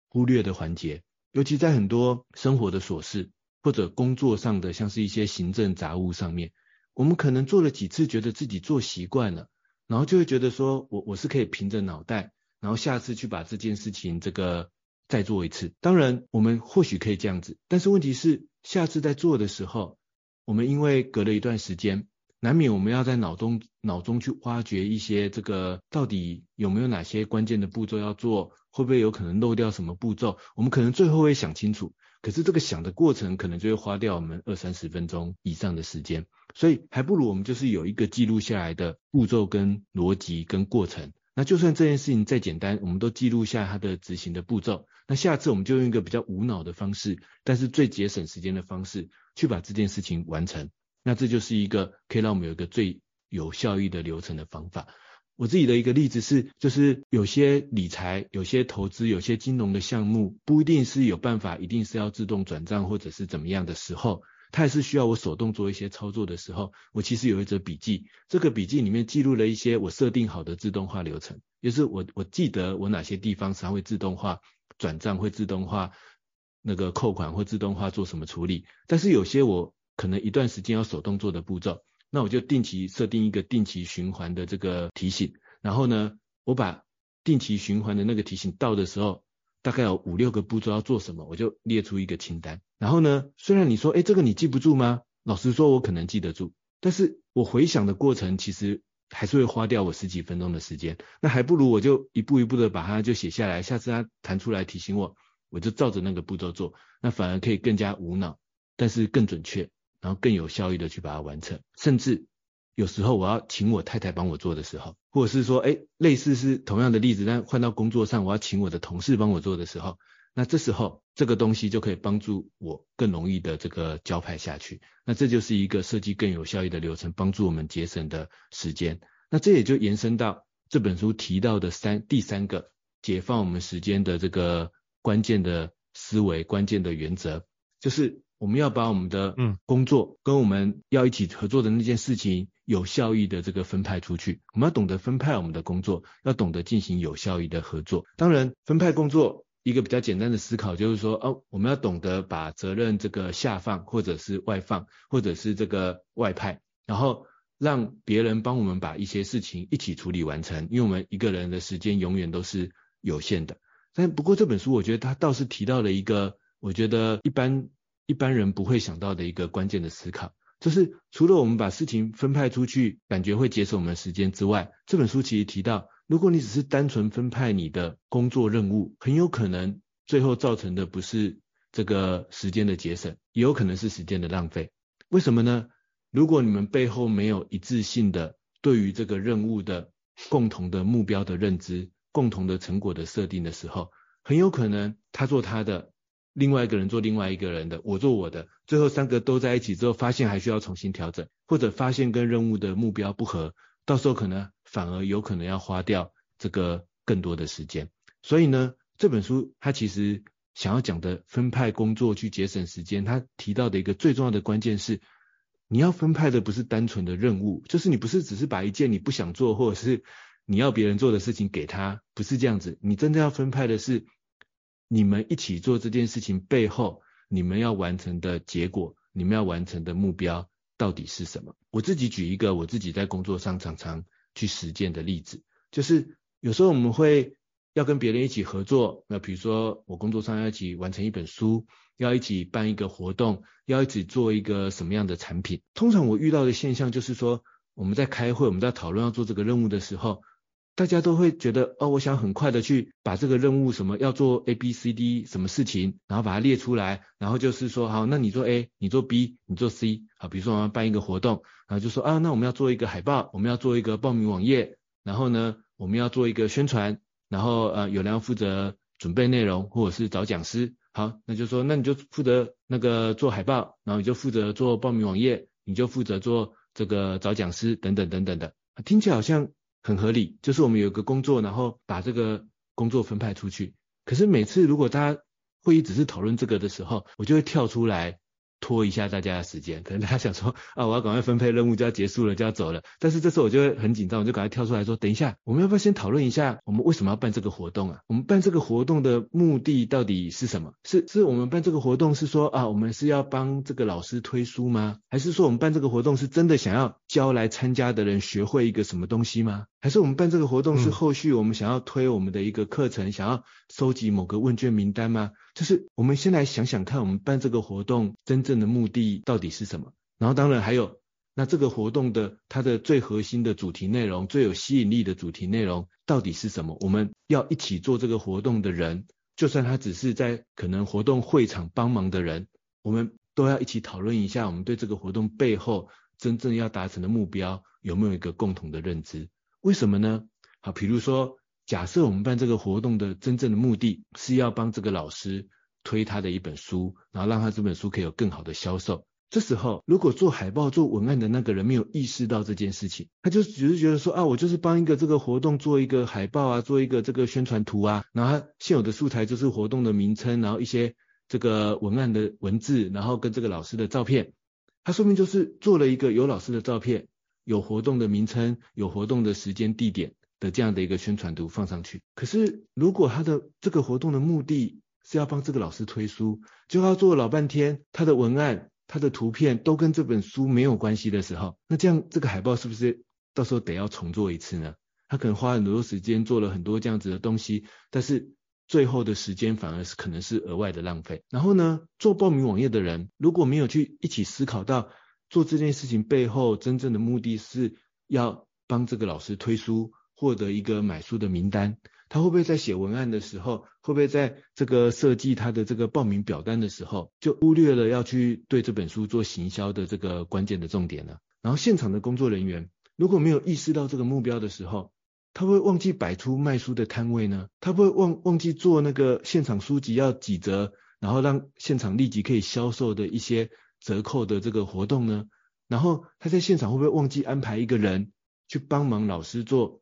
忽略的环节，尤其在很多生活的琐事或者工作上的像是一些行政杂务上面，我们可能做了几次觉得自己做习惯了，然后就会觉得说我我是可以凭着脑袋，然后下次去把这件事情这个再做一次。当然我们或许可以这样子，但是问题是下次在做的时候，我们因为隔了一段时间，难免我们要在脑中脑中去挖掘一些这个到底有没有哪些关键的步骤要做，会不会有可能漏掉什么步骤，我们可能最后会想清楚，可是这个想的过程可能就会花掉我们二三十分钟以上的时间。所以还不如我们就是有一个记录下来的步骤跟逻辑跟过程，那就算这件事情再简单，我们都记录下它的执行的步骤，那下次我们就用一个比较无脑的方式，但是最节省时间的方式去把这件事情完成，那这就是一个可以让我们有一个最有效益的流程的方法。我自己的一个例子是，就是有些理财有些投资有些金融的项目不一定是有办法一定是要自动转账或者是怎么样的时候，它也是需要我手动做一些操作的时候，我其实有一则笔记，这个笔记里面记录了一些我设定好的自动化流程，也就是我我记得我哪些地方它会自动化转账会自动化那个扣款或自动化做什么处理，但是有些我可能一段时间要手动做的步骤，那我就定期设定一个定期循环的这个提醒，然后呢我把定期循环的那个提醒到的时候大概有五六个步骤要做什么，我就列出一个清单。然后呢虽然你说诶这个你记不住吗，老实说我可能记得住，但是我回想的过程其实还是会花掉我十几分钟的时间，那还不如我就一步一步的把它就写下来，下次它弹出来提醒我，我就照着那个步骤做，那反而可以更加无脑，但是更准确，然后更有效益的去把它完成。甚至有时候我要请我太太帮我做的时候，或者是说诶类似是同样的例子但换到工作上，我要请我的同事帮我做的时候，那这时候这个东西就可以帮助我更容易的这个交派下去，那这就是一个设计更有效益的流程，帮助我们节省的时间。那这也就延伸到这本书提到的三第三个解放我们时间的这个关键的思维，关键的原则，就是我们要把我们的工作跟我们要一起合作的那件事情有效益的这个分派出去，我们要懂得分派我们的工作，要懂得进行有效益的合作。当然分派工作一个比较简单的思考就是说，哦，我们要懂得把责任这个下放，或者是外放，或者是这个外派，然后让别人帮我们把一些事情一起处理完成，因为我们一个人的时间永远都是有限的。但不过这本书我觉得它倒是提到了一个我觉得一般一般人不会想到的一个关键的思考，就是除了我们把事情分派出去感觉会节省我们时间之外，这本书其实提到如果你只是单纯分派你的工作任务，很有可能最后造成的不是这个时间的节省，也有可能是时间的浪费。为什么呢？如果你们背后没有一致性的对于这个任务的共同的目标的认知，共同的成果的设定的时候，很有可能他做他的，另外一个人做另外一个人的，我做我的，最后三个都在一起之后发现还需要重新调整，或者发现跟任务的目标不合，到时候可能反而有可能要花掉这个更多的时间。所以呢这本书它其实想要讲的分派工作去节省时间，它提到的一个最重要的关键是你要分派的不是单纯的任务，就是你不是只是把一件你不想做或者是你要别人做的事情给他，不是这样子，你真的要分派的是你们一起做这件事情背后你们要完成的结果，你们要完成的目标到底是什么。我自己举一个我自己在工作上常常去实践的例子，就是有时候我们会要跟别人一起合作，那比如说我工作上要一起完成一本书，要一起办一个活动，要一起做一个什么样的产品，通常我遇到的现象就是说我们在开会，我们在讨论要做这个任务的时候，大家都会觉得哦，我想很快的去把这个任务什么要做 A B C D 什么事情，然后把它列出来，然后就是说好，那你做 A 你做 B 你做 C 好，比如说我们办一个活动，然后就说啊，那我们要做一个海报，我们要做一个报名网页，然后呢我们要做一个宣传，然后呃有人要负责准备内容或者是找讲师，好，那就说那你就负责那个做海报，然后你就负责做报名网页，你就负责做这个找讲师等等等等的，听起来好像很合理，就是我们有一个工作，然后把这个工作分派出去。可是每次如果大家会议只是讨论这个的时候，我就会跳出来拖一下大家的时间，可能大家想说啊，我要赶快分配任务就要结束了就要走了，但是这时候我就会很紧张，我就赶快跳出来说等一下，我们要不要先讨论一下我们为什么要办这个活动啊，我们办这个活动的目的到底是什么，是是我们办这个活动是说啊，我们是要帮这个老师推书吗，还是说我们办这个活动是真的想要教来参加的人学会一个什么东西吗，还是我们办这个活动是后续我们想要推我们的一个课程、嗯、想要收集某个问卷名单吗，就是我们先来想想看我们办这个活动真正的目的到底是什么，然后当然还有那这个活动的它的最核心的主题内容，最有吸引力的主题内容到底是什么，我们要一起做这个活动的人，就算他只是在可能活动会场帮忙的人，我们都要一起讨论一下我们对这个活动背后真正要达成的目标有没有一个共同的认知。为什么呢？好，比如说假设我们办这个活动的真正的目的是要帮这个老师推他的一本书，然后让他这本书可以有更好的销售，这时候如果做海报做文案的那个人没有意识到这件事情，他就只是觉得说啊，我就是帮一个这个活动做一个海报啊，做一个这个宣传图啊，然后他现有的素材就是活动的名称，然后一些这个文案的文字，然后跟这个老师的照片，他说明就是做了一个有老师的照片，有活动的名称，有活动的时间地点，的这样的一个宣传图放上去。可是如果他的这个活动的目的是要帮这个老师推书，就要做老半天，他的文案他的图片都跟这本书没有关系的时候，那这样这个海报是不是到时候得要重做一次呢？他可能花很多时间做了很多这样子的东西，但是最后的时间反而是可能是额外的浪费。然后呢，做报名网页的人如果没有去一起思考到做这件事情背后真正的目的是要帮这个老师推书，获得一个买书的名单，他会不会在写文案的时候，会不会在这个设计他的这个报名表单的时候，就忽略了要去对这本书做行销的这个关键的重点呢？然后现场的工作人员如果没有意识到这个目标的时候，他会忘记摆出卖书的摊位呢？他会忘忘记做那个现场书籍要几折，然后让现场立即可以销售的一些折扣的这个活动呢？然后他在现场会不会忘记安排一个人去帮忙老师做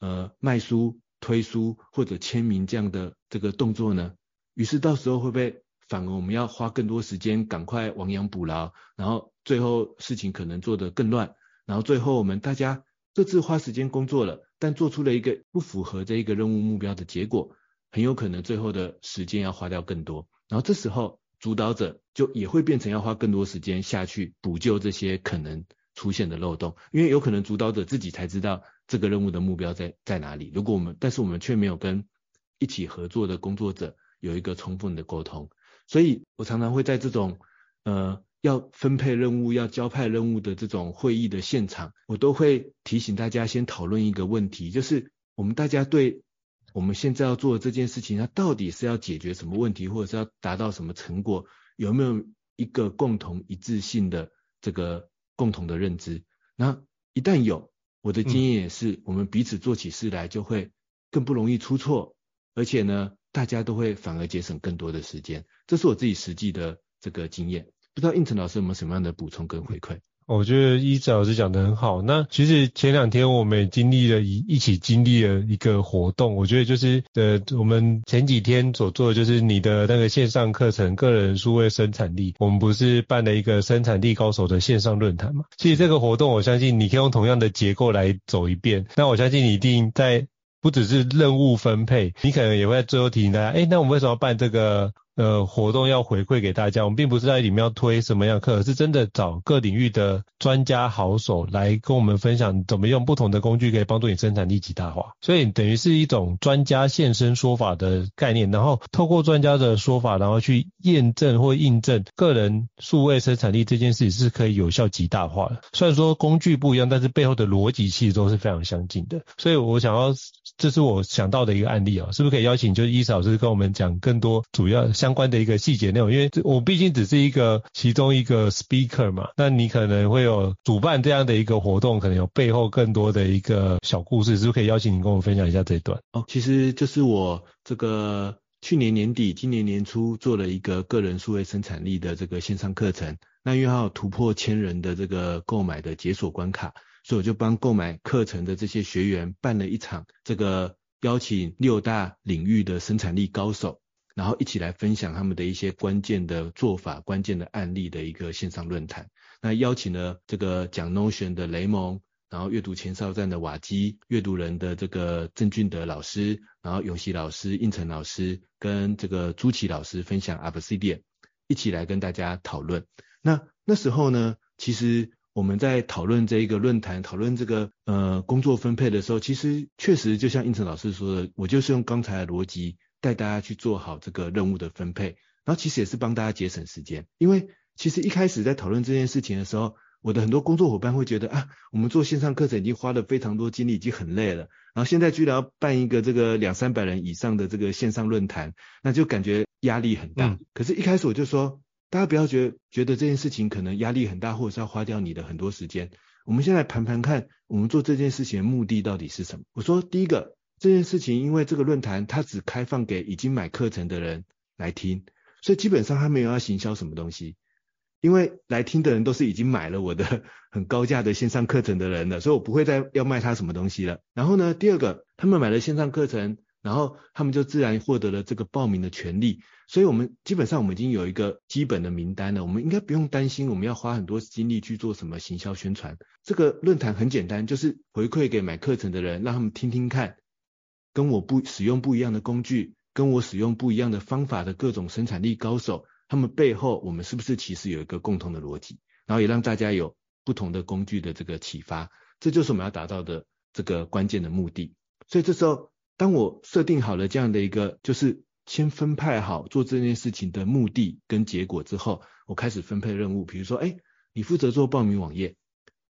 呃卖书、推书或者签名这样的这个动作呢？于是到时候会不会反而我们要花更多时间赶快亡羊补牢，然后最后事情可能做得更乱，然后最后我们大家各自花时间工作了，但做出了一个不符合这一个任务目标的结果，很有可能最后的时间要花掉更多。然后这时候主导者就也会变成要花更多时间下去补救这些可能出现的漏洞，因为有可能主导者自己才知道这个任务的目标在在哪里。如果我们，但是我们却没有跟一起合作的工作者有一个充分的沟通，所以我常常会在这种呃要分配任务、要交派任务的这种会议的现场，我都会提醒大家先讨论一个问题，就是我们大家对我们现在要做的这件事情，它到底是要解决什么问题，或者是要达到什么成果，有没有一个共同一致性的这个共同的认知。那一旦有，我的经验也是我们彼此做起事来就会更不容易出错，而且呢大家都会反而节省更多的时间。这是我自己实际的这个经验，不知道胤丞老师有没有什么样的补充跟回馈？我觉得依子老师讲得很好。那其实前两天我们也经历了一一起经历了一个活动，我觉得就是呃我们前几天所做的就是你的那个线上课程个人数位生产力，我们不是办了一个生产力高手的线上论坛嘛？其实这个活动我相信你可以用同样的结构来走一遍，那我相信你一定在不只是任务分配，你可能也会在最后提醒大家，诶，那我们为什么要办这个呃，活动要回馈给大家，我们并不是在里面要推什么样的课，是真的找各领域的专家好手来跟我们分享怎么用不同的工具可以帮助你生产力极大化。所以等于是一种专家现身说法的概念，然后透过专家的说法，然后去验证或印证个人数位生产力这件事是可以有效极大化的。虽然说工具不一样，但是背后的逻辑其实都是非常相近的。所以我想要，这是我想到的一个案例啊，是不是可以邀请就是伊斯老师跟我们讲更多主要相相关的一个细节内容，因为我毕竟只是一个其中一个 speaker 嘛，那你可能会有主办这样的一个活动，可能有背后更多的一个小故事，是不是可以邀请你跟我分享一下这一段？哦，其实就是我这个去年年底今年年初做了一个个人数位生产力的这个线上课程，那因为它有突破千人的这个购买的解锁关卡，所以我就帮购买课程的这些学员办了一场这个邀请六大领域的生产力高手，然后一起来分享他们的一些关键的做法、关键的案例的一个线上论坛。那邀请了这个讲 Notion 的雷蒙，然后阅读前哨站的瓦基，阅读人的这个郑俊德老师，然后永熙老师、胤丞老师跟这个朱奇老师分享 Obsidian， 一起来跟大家讨论。那那时候呢，其实我们在讨论这一个论坛、讨论这个呃工作分配的时候，其实确实就像胤丞老师说的，我就是用刚才的逻辑带大家去做好这个任务的分配，然后其实也是帮大家节省时间。因为其实一开始在讨论这件事情的时候，我的很多工作伙伴会觉得啊，我们做线上课程已经花了非常多精力，已经很累了，然后现在居然要办一个这个两三百人以上的这个线上论坛，那就感觉压力很大、嗯、可是一开始我就说，大家不要觉得觉得这件事情可能压力很大，或者是要花掉你的很多时间，我们先来盘盘看我们做这件事情的目的到底是什么。我说第一个，这件事情因为这个论坛它只开放给已经买课程的人来听，所以基本上它没有要行销什么东西，因为来听的人都是已经买了我的很高价的线上课程的人了，所以我不会再要卖他什么东西了。然后呢，第二个，他们买了线上课程，然后他们就自然获得了这个报名的权利。所以我们基本上我们已经有一个基本的名单了，我们应该不用担心我们要花很多精力去做什么行销宣传。这个论坛很简单，就是回馈给买课程的人，让他们听听看跟我不使用不一样的工具，跟我使用不一样的方法的各种生产力高手，他们背后我们是不是其实有一个共同的逻辑，然后也让大家有不同的工具的这个启发，这就是我们要达到的这个关键的目的。所以这时候当我设定好了这样的一个，就是先分派好做这件事情的目的跟结果之后，我开始分配任务。比如说，哎，你负责做报名网页，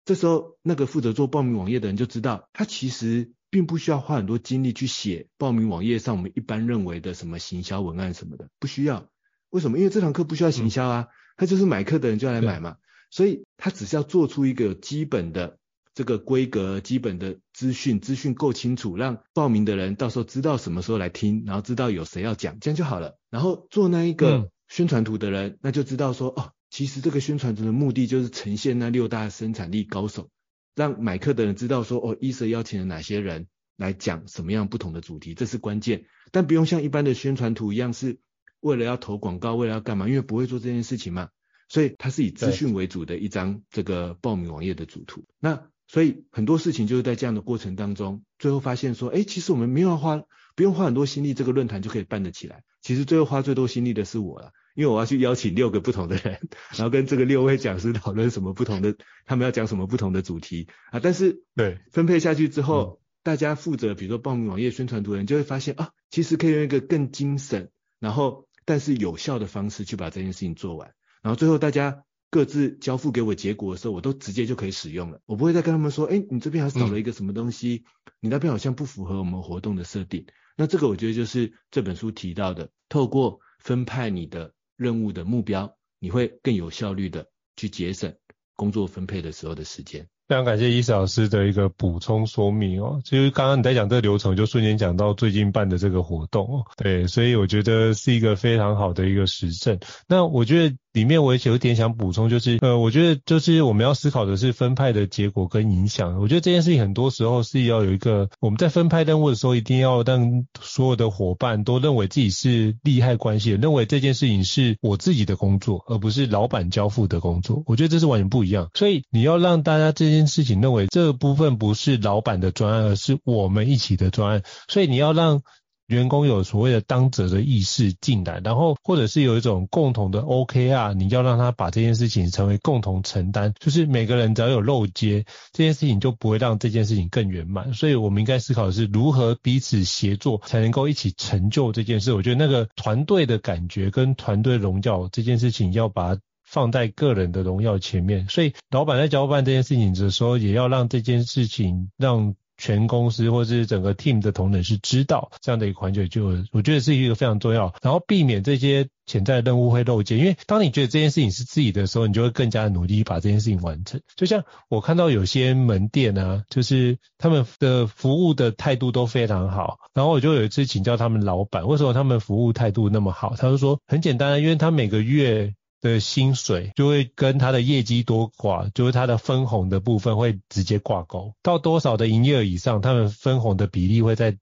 这时候那个负责做报名网页的人就知道，他其实并不需要花很多精力去写报名网页上我们一般认为的什么行销文案什么的，不需要。为什么？因为这堂课不需要行销啊，他就是买课的人就来买嘛，所以他只是要做出一个基本的这个规格，基本的资讯资讯够清楚，让报名的人到时候知道什么时候来听，然后知道有谁要讲，这样就好了。然后做那一个宣传图的人、嗯、那就知道说，哦，其实这个宣传图的目的就是呈现那六大生产力高手，让买课的人知道说，哦，Esor邀请了哪些人来讲什么样不同的主题，这是关键。但不用像一般的宣传图一样是为了要投广告，为了要干嘛，因为不会做这件事情嘛，所以它是以资讯为主的一张这个报名网页的主图。那所以很多事情就是在这样的过程当中，最后发现说，哎，其实我们没有花，不用花很多心力，这个论坛就可以办得起来。其实最后花最多心力的是我了，因为我要去邀请六个不同的人，然后跟这个六位讲师讨论什么不同的，他们要讲什么不同的主题啊。但是对分配下去之后，大家负责比如说报名网页宣传图的人就会发现啊，其实可以用一个更精省，然后但是有效的方式去把这件事情做完。然后最后大家各自交付给我结果的时候，我都直接就可以使用了，我不会再跟他们说，哎，你这边还少了一个什么东西、嗯、你那边好像不符合我们活动的设定。那这个我觉得就是这本书提到的，透过分派你的任务的目标，你会更有效率的去节省工作分配的时候的时间。非常感谢Esor老师的一个补充说明哦。其实刚刚你在讲这个流程，就瞬间讲到最近办的这个活动哦。对，所以我觉得是一个非常好的一个实证。那我觉得里面我也有点想补充，就是呃，我觉得就是我们要思考的是分派的结果跟影响。我觉得这件事情很多时候是要有一个，我们在分派任务的时候，一定要让所有的伙伴都认为自己是利害关系的，认为这件事情是我自己的工作，而不是老板交付的工作。我觉得这是完全不一样。所以你要让大家这件这件事情认为这部分不是老板的专案，而是我们一起的专案，所以你要让员工有所谓的当责的意识进来，然后或者是有一种共同的 O K R， 你要让他把这件事情成为共同承担，就是每个人只要有漏接，这件事情就不会让这件事情更圆满。所以我们应该思考的是如何彼此协作才能够一起成就这件事。我觉得那个团队的感觉跟团队荣耀这件事情要把它放在个人的荣耀前面，所以老板在交办这件事情的时候，也要让这件事情让全公司或是整个 team 的同仁是知道，这样的一个环节就我觉得是一个非常重要，然后避免这些潜在的任务会漏接，因为当你觉得这件事情是自己的时候，你就会更加努力把这件事情完成。就像我看到有些门店啊，就是他们的服务的态度都非常好，然后我就有一次请教他们老板为什么他们服务态度那么好，他就说很简单，因为他每个月的薪水就会跟他的业绩多寡，就是他的分红的部分会直接挂钩，到多少的营业额以上，他们分红的比例会在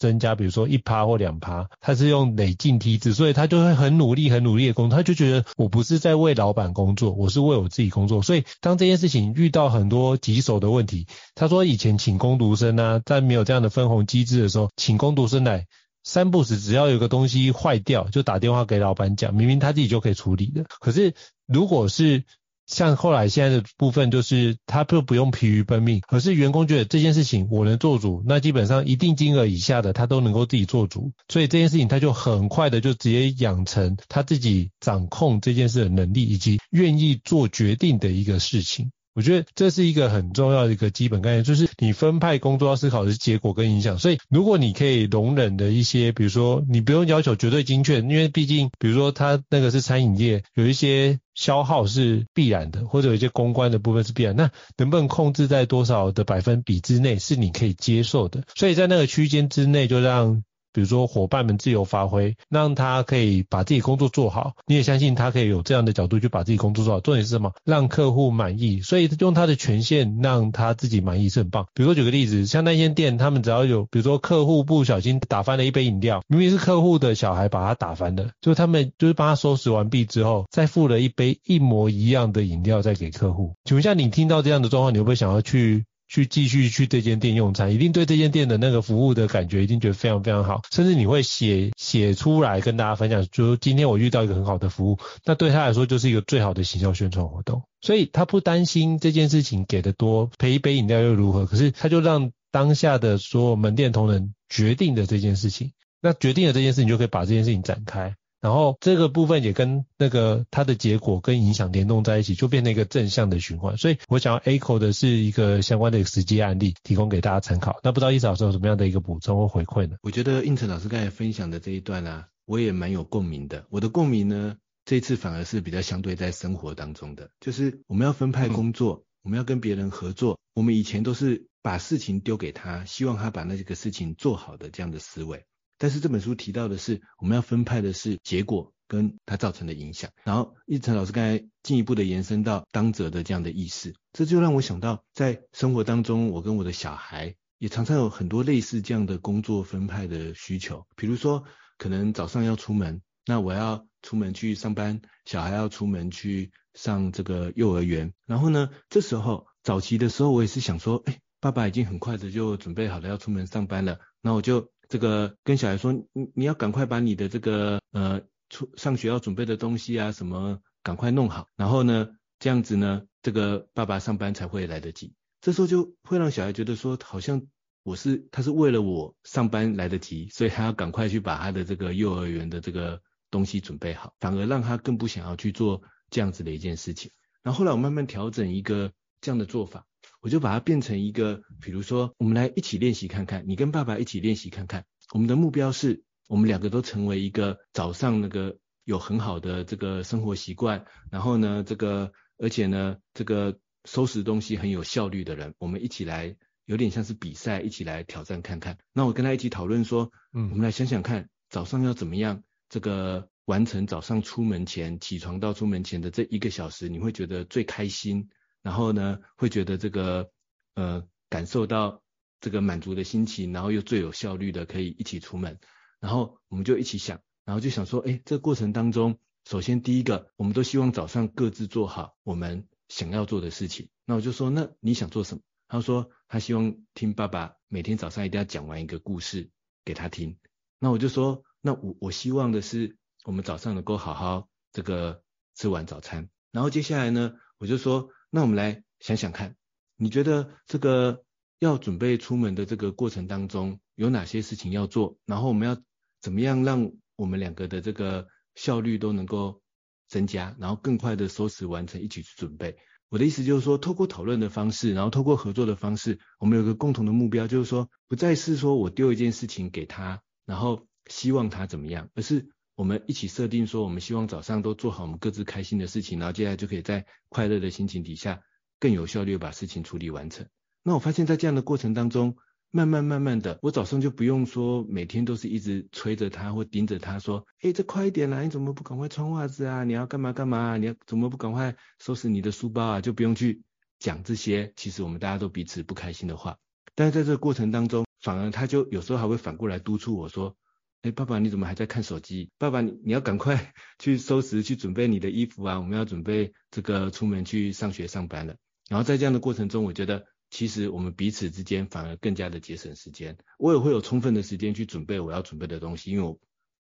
增加，比如说 百分之一 或 百分之二， 他是用累进梯制，所以他就会很努力很努力的工作，他就觉得我不是在为老板工作，我是为我自己工作。所以当这件事情遇到很多棘手的问题，他说以前请工读生啊，在没有这样的分红机制的时候，请工读生来三不时只要有个东西坏掉就打电话给老板讲，明明他自己就可以处理的。可是如果是像后来现在的部分，就是他就不用疲于奔命，而是员工觉得这件事情我能做主，那基本上一定金额以下的他都能够自己做主，所以这件事情他就很快的就直接养成他自己掌控这件事的能力，以及愿意做决定的一个事情。我觉得这是一个很重要的一个基本概念，就是你分派工作要思考的是结果跟影响。所以如果你可以容忍的一些，比如说你不用要求绝对精确，因为毕竟比如说他那个是餐饮业，有一些消耗是必然的，或者有一些公关的部分是必然，那能不能控制在多少的百分比之内是你可以接受的，所以在那个区间之内就让比如说伙伴们自由发挥，让他可以把自己工作做好，你也相信他可以有这样的角度去把自己工作做好。重点是什么？让客户满意，所以用他的权限让他自己满意是很棒。比如说举个例子，像那些店他们只要有比如说客户不小心打翻了一杯饮料，明明是客户的小孩把他打翻的，就他们就是帮他收拾完毕之后再付了一杯一模一样的饮料再给客户。请问一下，你听到这样的状况，你会不会想要去去继续去这间店用餐？一定对这间店的那个服务的感觉一定觉得非常非常好，甚至你会写写出来跟大家分享，就是今天我遇到一个很好的服务，那对他来说就是一个最好的行销宣传活动。所以他不担心这件事情给的多，赔一杯饮料又如何，可是他就让当下的所有门店同仁决定的这件事情，那决定了这件事情就可以把这件事情展开，然后这个部分也跟那个它的结果跟影响联动在一起，就变成一个正向的循环。所以我想要 echo 的是一个相关的实际案例提供给大家参考。那不知道一早上有什么样的一个补充或回馈呢？我觉得胤丞老师刚才分享的这一段啊，我也蛮有共鸣的。我的共鸣呢，这次反而是比较相对在生活当中的，就是我们要分派工作、嗯、我们要跟别人合作，我们以前都是把事情丢给他，希望他把那个事情做好的这样的思维。但是这本书提到的是，我们要分派的是结果跟它造成的影响。然后胤丞老师刚才进一步的延伸到当责的这样的意识，这就让我想到在生活当中，我跟我的小孩也常常有很多类似这样的工作分派的需求。比如说可能早上要出门，那我要出门去上班，小孩要出门去上这个幼儿园。然后呢，这时候早期的时候我也是想说，哎，爸爸已经很快的就准备好了要出门上班了，那我就这个跟小孩说，你你要赶快把你的这个呃出上学要准备的东西啊什么赶快弄好，然后呢这样子呢这个爸爸上班才会来得及。这时候就会让小孩觉得说，好像我是他是为了我上班来得及，所以他要赶快去把他的这个幼儿园的这个东西准备好，反而让他更不想要去做这样子的一件事情。然后后来我慢慢调整一个这样的做法，我就把它变成一个，比如说我们来一起练习看看，你跟爸爸一起练习看看，我们的目标是我们两个都成为一个早上那个有很好的这个生活习惯，然后呢这个而且呢这个收拾东西很有效率的人，我们一起来有点像是比赛，一起来挑战看看。那我跟他一起讨论说，嗯，我们来想想看早上要怎么样这个完成，早上出门前起床到出门前的这一个小时你会觉得最开心，然后呢会觉得这个呃感受到这个满足的心情，然后又最有效率的可以一起出门。然后我们就一起想，然后就想说，诶，这个过程当中，首先第一个我们都希望早上各自做好我们想要做的事情。那我就说，那你想做什么？他说他希望听爸爸每天早上一定要讲完一个故事给他听。那我就说，那我我希望的是我们早上能够好好这个吃完早餐。然后接下来呢我就说，那我们来想想看，你觉得这个要准备出门的这个过程当中有哪些事情要做，然后我们要怎么样让我们两个的这个效率都能够增加，然后更快的收拾完成一起去准备。我的意思就是说，透过讨论的方式，然后透过合作的方式，我们有个共同的目标，就是说不再是说我丢一件事情给他，然后希望他怎么样，而是我们一起设定说，我们希望早上都做好我们各自开心的事情，然后接下来就可以在快乐的心情底下更有效率把事情处理完成。那我发现在这样的过程当中，慢慢慢慢的我早上就不用说每天都是一直催着他或盯着他说，诶，这快一点啦，你怎么不赶快穿袜子啊，你要干嘛干嘛，你要怎么不赶快收拾你的书包啊，就不用去讲这些其实我们大家都彼此不开心的话。但是在这个过程当中，反而他就有时候还会反过来督促我说，哎，爸爸你怎么还在看手机？爸爸 你, 你要赶快去收拾去准备你的衣服啊，我们要准备这个出门去上学上班了。然后在这样的过程中，我觉得其实我们彼此之间反而更加的节省时间，我也会有充分的时间去准备我要准备的东西，因为我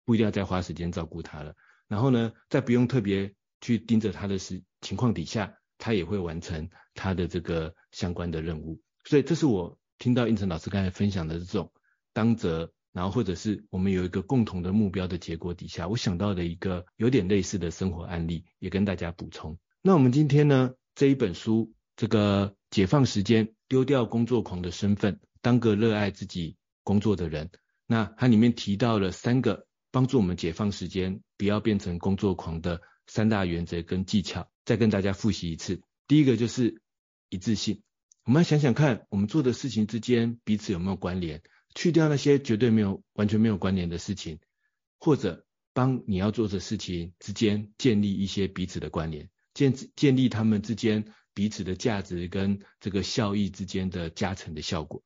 不一定要再花时间照顾他了。然后呢在不用特别去盯着他的情况底下，他也会完成他的这个相关的任务。所以这是我听到胤丞老师刚才分享的这种当责，然后或者是我们有一个共同的目标的结果底下，我想到的一个有点类似的生活案例也跟大家补充。那我们今天呢这一本书，这个解放时间，丢掉工作狂的身份，当个热爱自己工作的人，那它里面提到了三个帮助我们解放时间不要变成工作狂的三大原则跟技巧，再跟大家复习一次。第一个就是一致性，我们要想想看我们做的事情之间彼此有没有关联，去掉那些绝对没有完全没有关联的事情，或者帮你要做的事情之间建立一些彼此的关联，建建立他们之间彼此的价值跟这个效益之间的加成的效果。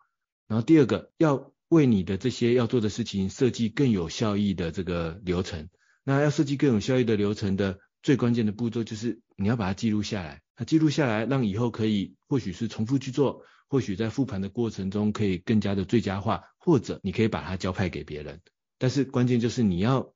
然后第二个，要为你的这些要做的事情设计更有效益的这个流程。那要设计更有效益的流程的最关键的步骤就是你要把它记录下来，它记录下来让以后可以或许是重复去做，或许在复盘的过程中可以更加的最佳化，或者你可以把它交派给别人。但是关键就是你要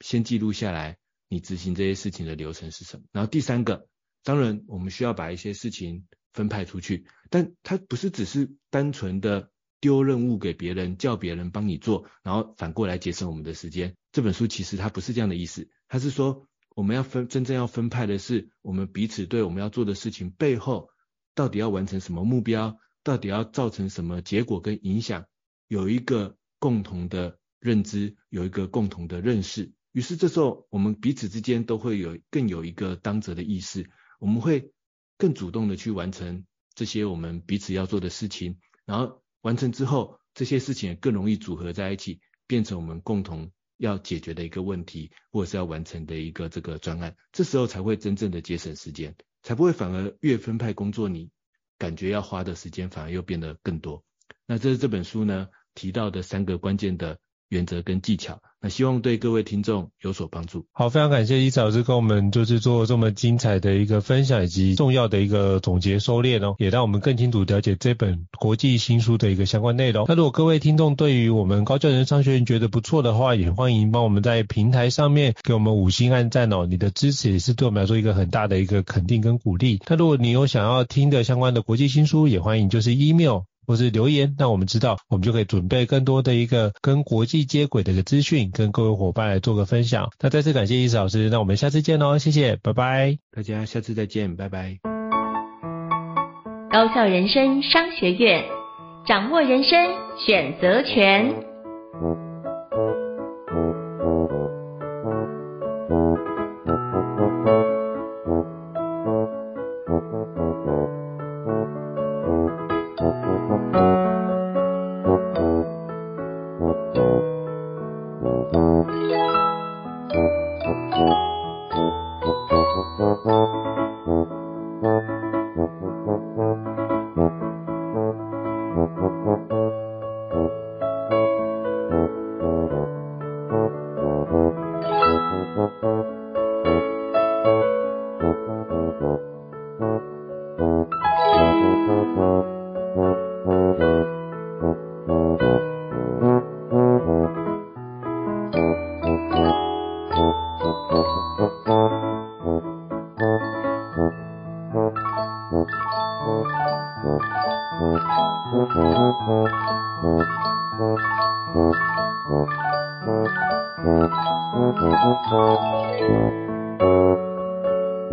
先记录下来你执行这些事情的流程是什么。然后第三个，当然我们需要把一些事情分派出去，但它不是只是单纯的丢任务给别人，叫别人帮你做，然后反过来节省我们的时间。这本书其实它不是这样的意思，它是说我们要分真正要分派的是我们彼此对我们要做的事情背后到底要完成什么目标，到底要造成什么结果跟影响，有一个共同的认知，有一个共同的认识。于是这时候我们彼此之间都会有更有一个当责的意识，我们会更主动的去完成这些我们彼此要做的事情，然后完成之后这些事情也更容易组合在一起，变成我们共同要解决的一个问题，或者是要完成的一个这个专案。这时候才会真正的节省时间，才不会反而越分派工作你感觉要花的时间反而又变得更多。那这是这本书呢提到的三个关键的原则跟技巧，那希望对各位听众有所帮助。好，非常感谢伊老师跟我们就是做这么精彩的一个分享以及重要的一个总结收敛哦，也让我们更清楚了解这本国际新书的一个相关内容。那如果各位听众对于我们高教人商学院觉得不错的话，也欢迎帮我们在平台上面给我们五星按赞哦，你的支持也是对我们来说一个很大的一个肯定跟鼓励。那如果你有想要听的相关的国际新书，也欢迎就是 email或是留言，那我们知道我们就可以准备更多的一个跟国际接轨的一个资讯跟各位伙伴来做个分享。那再次感谢伊老师，那我们下次见哦，谢谢，拜拜。大家下次再见，拜拜。高校人生商学院，掌握人生选择权。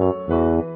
Thank you.